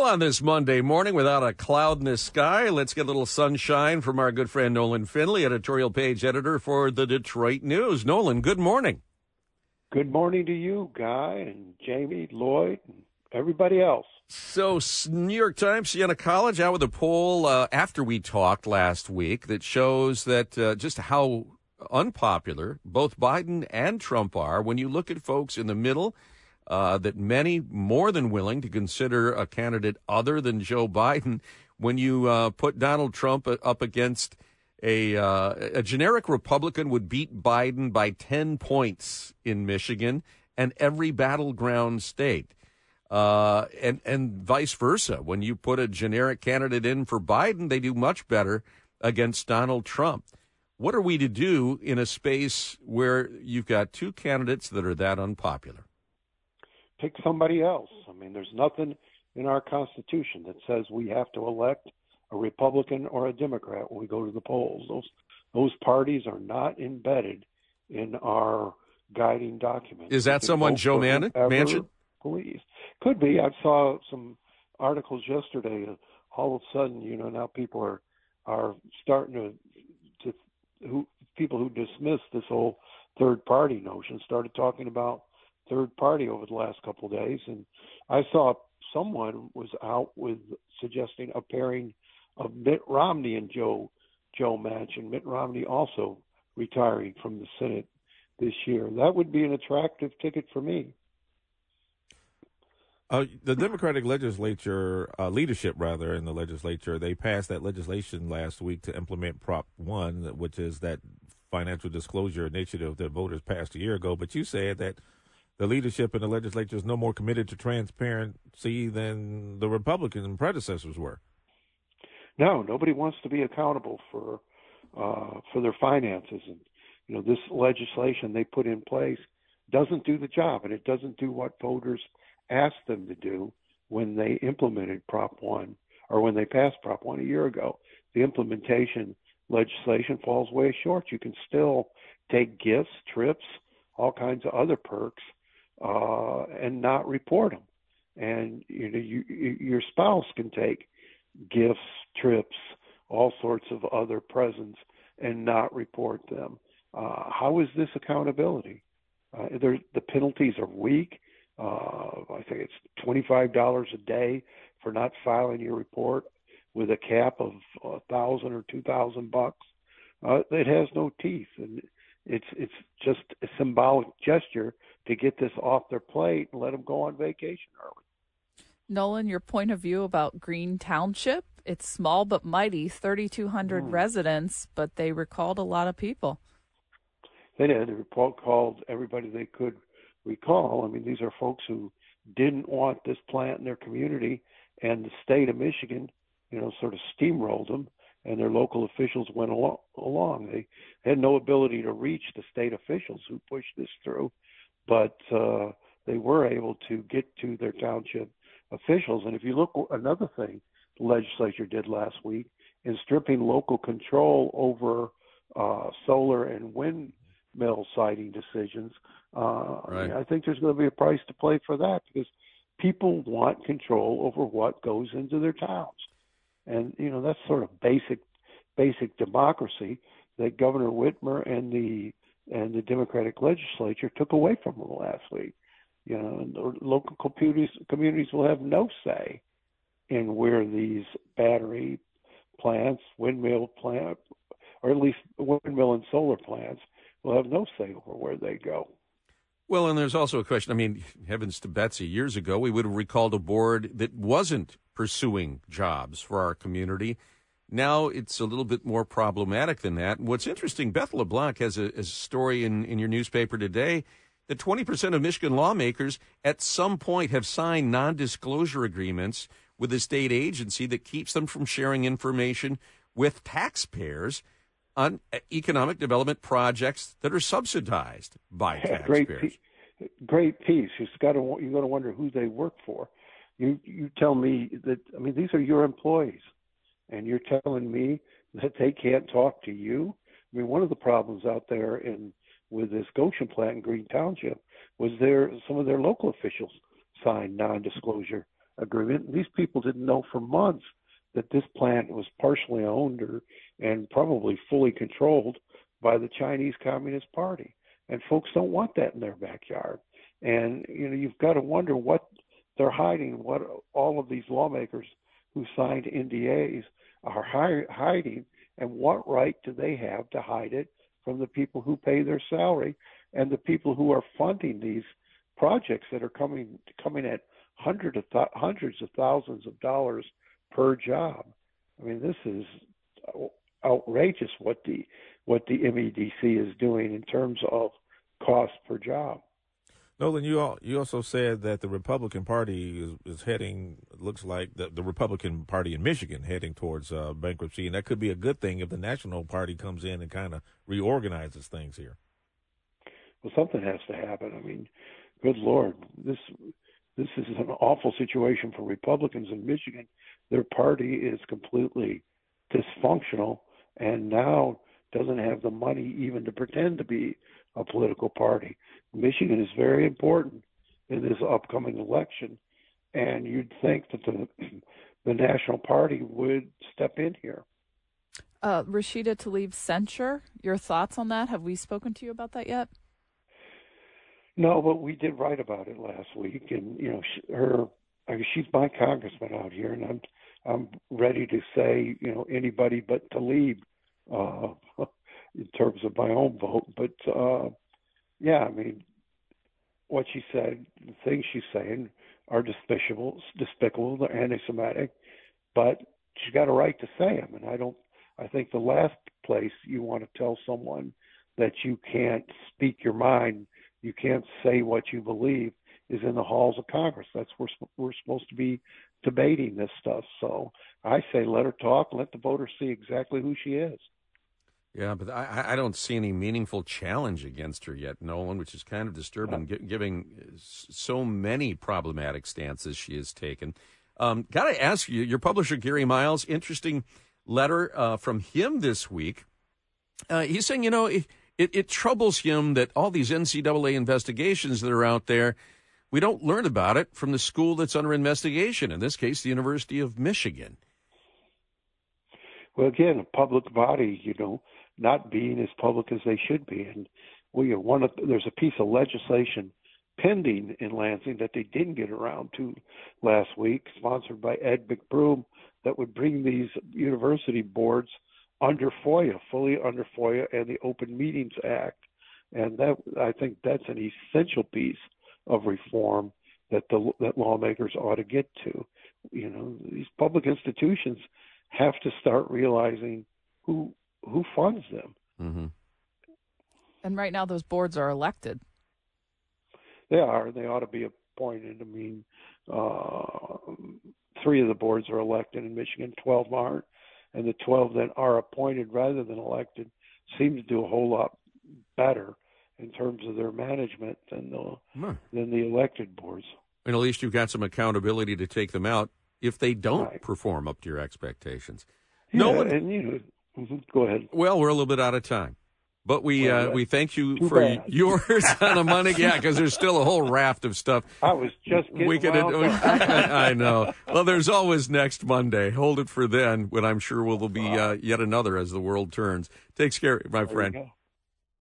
Well, on this Monday morning, without a cloud in the sky, let's get a little sunshine from our good friend Nolan Finley, editorial page editor for the Detroit News. Nolan, good morning. Good morning to you, Guy, and Jamie, Lloyd, and everybody else. So, New York Times, Siena College, out with a poll after we talked last week that shows that just how unpopular both Biden and Trump are. When you look at folks in the middle, that many more than willing to consider a candidate other than Joe Biden. When you put Donald Trump up against a generic Republican, would beat Biden by 10 points in Michigan and every battleground state. And vice versa. When you put a generic candidate in for Biden, they do much better against Donald Trump. What are we to do in a space where you've got two candidates that are that unpopular? Pick somebody else. I mean, there's nothing in our Constitution that says we have to elect a Republican or a Democrat when we go to the polls. Those parties are not embedded in our guiding document. Is that someone Joe Manchin? Please. Could be. I saw some articles yesterday. All of a sudden, now people are starting people who dismissed this whole third party notion started talking about third party over the last couple of days. And I saw someone was out with suggesting a pairing of Mitt Romney and Joe Manchin. Mitt Romney also retiring from the Senate this year. That would be an attractive ticket for me. The Democratic leadership in the legislature, they passed that legislation last week to implement Prop 1, which is that financial disclosure initiative that voters passed a year ago. But you said that the leadership in the legislature is no more committed to transparency than the Republican predecessors were. No, nobody wants to be accountable for their finances. And, this legislation they put in place doesn't do the job, and it doesn't do what voters asked them to do when they implemented Prop 1 or when they passed Prop 1 a year ago. The implementation legislation falls way short. You can still take gifts, trips, all kinds of other perks, and not report them. And your spouse can take gifts, trips, all sorts of other presents, and not report them. How is this accountability? The penalties are weak. I think it's $25 a day for not filing your report, with a cap of $1,000 or $2,000. It has no teeth, and it's just a symbolic gesture to get this off their plate and let them go on vacation early. Nolan, your point of view about Green Township? It's small but mighty, 3,200 residents, but they recalled a lot of people. They did. They recalled everybody they could recall. I mean, these are folks who didn't want this plant in their community, and the state of Michigan, sort of steamrolled them, and their local officials went along. They had no ability to reach the state officials who pushed this through, but they were able to get to their township officials. And if you look, another thing the legislature did last week in stripping local control over solar and windmill siting decisions. Right. I think there's going to be a price to pay for that, because people want control over what goes into their towns. And, that's sort of basic democracy that Governor Whitmer and the Democratic legislature took away from them last week. And the local communities will have no say in where these battery plants, windmill and solar plants, will have no say over where they go. Well, and there's also a question. I mean, heavens to Betsy, years ago, we would have recalled a board that wasn't pursuing jobs for our community. Now it's a little bit more problematic than that. What's interesting, Beth LeBlanc has a story in your newspaper today that 20% of Michigan lawmakers at some point have signed non-disclosure agreements with a state agency that keeps them from sharing information with taxpayers on economic development projects that are subsidized by taxpayers. Great piece. You've got to wonder who they work for. You tell me that, I mean, these are your employees, and you're telling me that they can't talk to you? I mean, one of the problems out there with this Goshen plant in Green Township was some of their local officials signed non-disclosure agreement. And these people didn't know for months that this plant was partially owned and probably fully controlled by the Chinese Communist Party. And folks don't want that in their backyard. And, you know, you've got to wonder what they're hiding, what all of these lawmakers who signed NDAs are hiding, and what right do they have to hide it from the people who pay their salary and the people who are funding these projects that are coming at hundreds of thousands of dollars per job. I mean, this is outrageous what the MEDC is doing in terms of cost per job. Nolan, you also said that the Republican Party is heading, looks like the Republican Party in Michigan heading towards bankruptcy, and that could be a good thing if the National Party comes in and kind of reorganizes things here. Well, something has to happen. I mean, good Lord, this is an awful situation for Republicans in Michigan. Their party is completely dysfunctional and now doesn't have the money even to pretend to be a political party. Michigan is very important in this upcoming election, and you'd think that the National Party would step in here. Rashida Tlaib's censure, your thoughts on that? Have we spoken to you about that yet? No, but we did write about it last week, and you know, she's my congressman out here, and I'm ready to say, you know, anybody but Tlaib in terms of my own vote. But yeah, I mean, what she said, the things she's saying are despicable, they're anti-Semitic, but she's got a right to say them, and I think the last place you want to tell someone that you can't speak your mind, you can't say what you believe, is in the halls of Congress. That's where we're supposed to be debating this stuff. So I say let her talk, let the voters see exactly who she is. Yeah, but I don't see any meaningful challenge against her yet, Nolan, which is kind of disturbing, giving so many problematic stances she has taken. Got to ask you, your publisher, Gary Miles, interesting letter from him this week. He's saying, you know, It troubles him that all these NCAA investigations that are out there, we don't learn about it from the school that's under investigation, in this case, the University of Michigan. Well, again, a public body, you know, not being as public as they should be. And there's a piece of legislation pending in Lansing that they didn't get around to last week, sponsored by Ed McBroom, that would bring these university boards under FOIA, fully under FOIA and the Open Meetings Act. And that, I think that's an essential piece of reform that lawmakers ought to get to. You know, these public institutions have to start realizing who funds them. Mm-hmm. And right now those boards are elected. They are. They ought to be appointed. I mean, 3 of the boards are elected in Michigan, 12 aren't. And the 12 that are appointed rather than elected seem to do a whole lot better in terms of their management than the elected boards. And at least you've got some accountability to take them out if they don't perform up to your expectations. Yeah, go ahead. Well, we're a little bit out of time, but we thank you for yours on a Monday. Yeah, because there's still a whole raft of stuff. I was just kidding. I know. Well, there's always next Monday. Hold it for then, when I'm sure will be yet another as the world turns. Take care, my friend.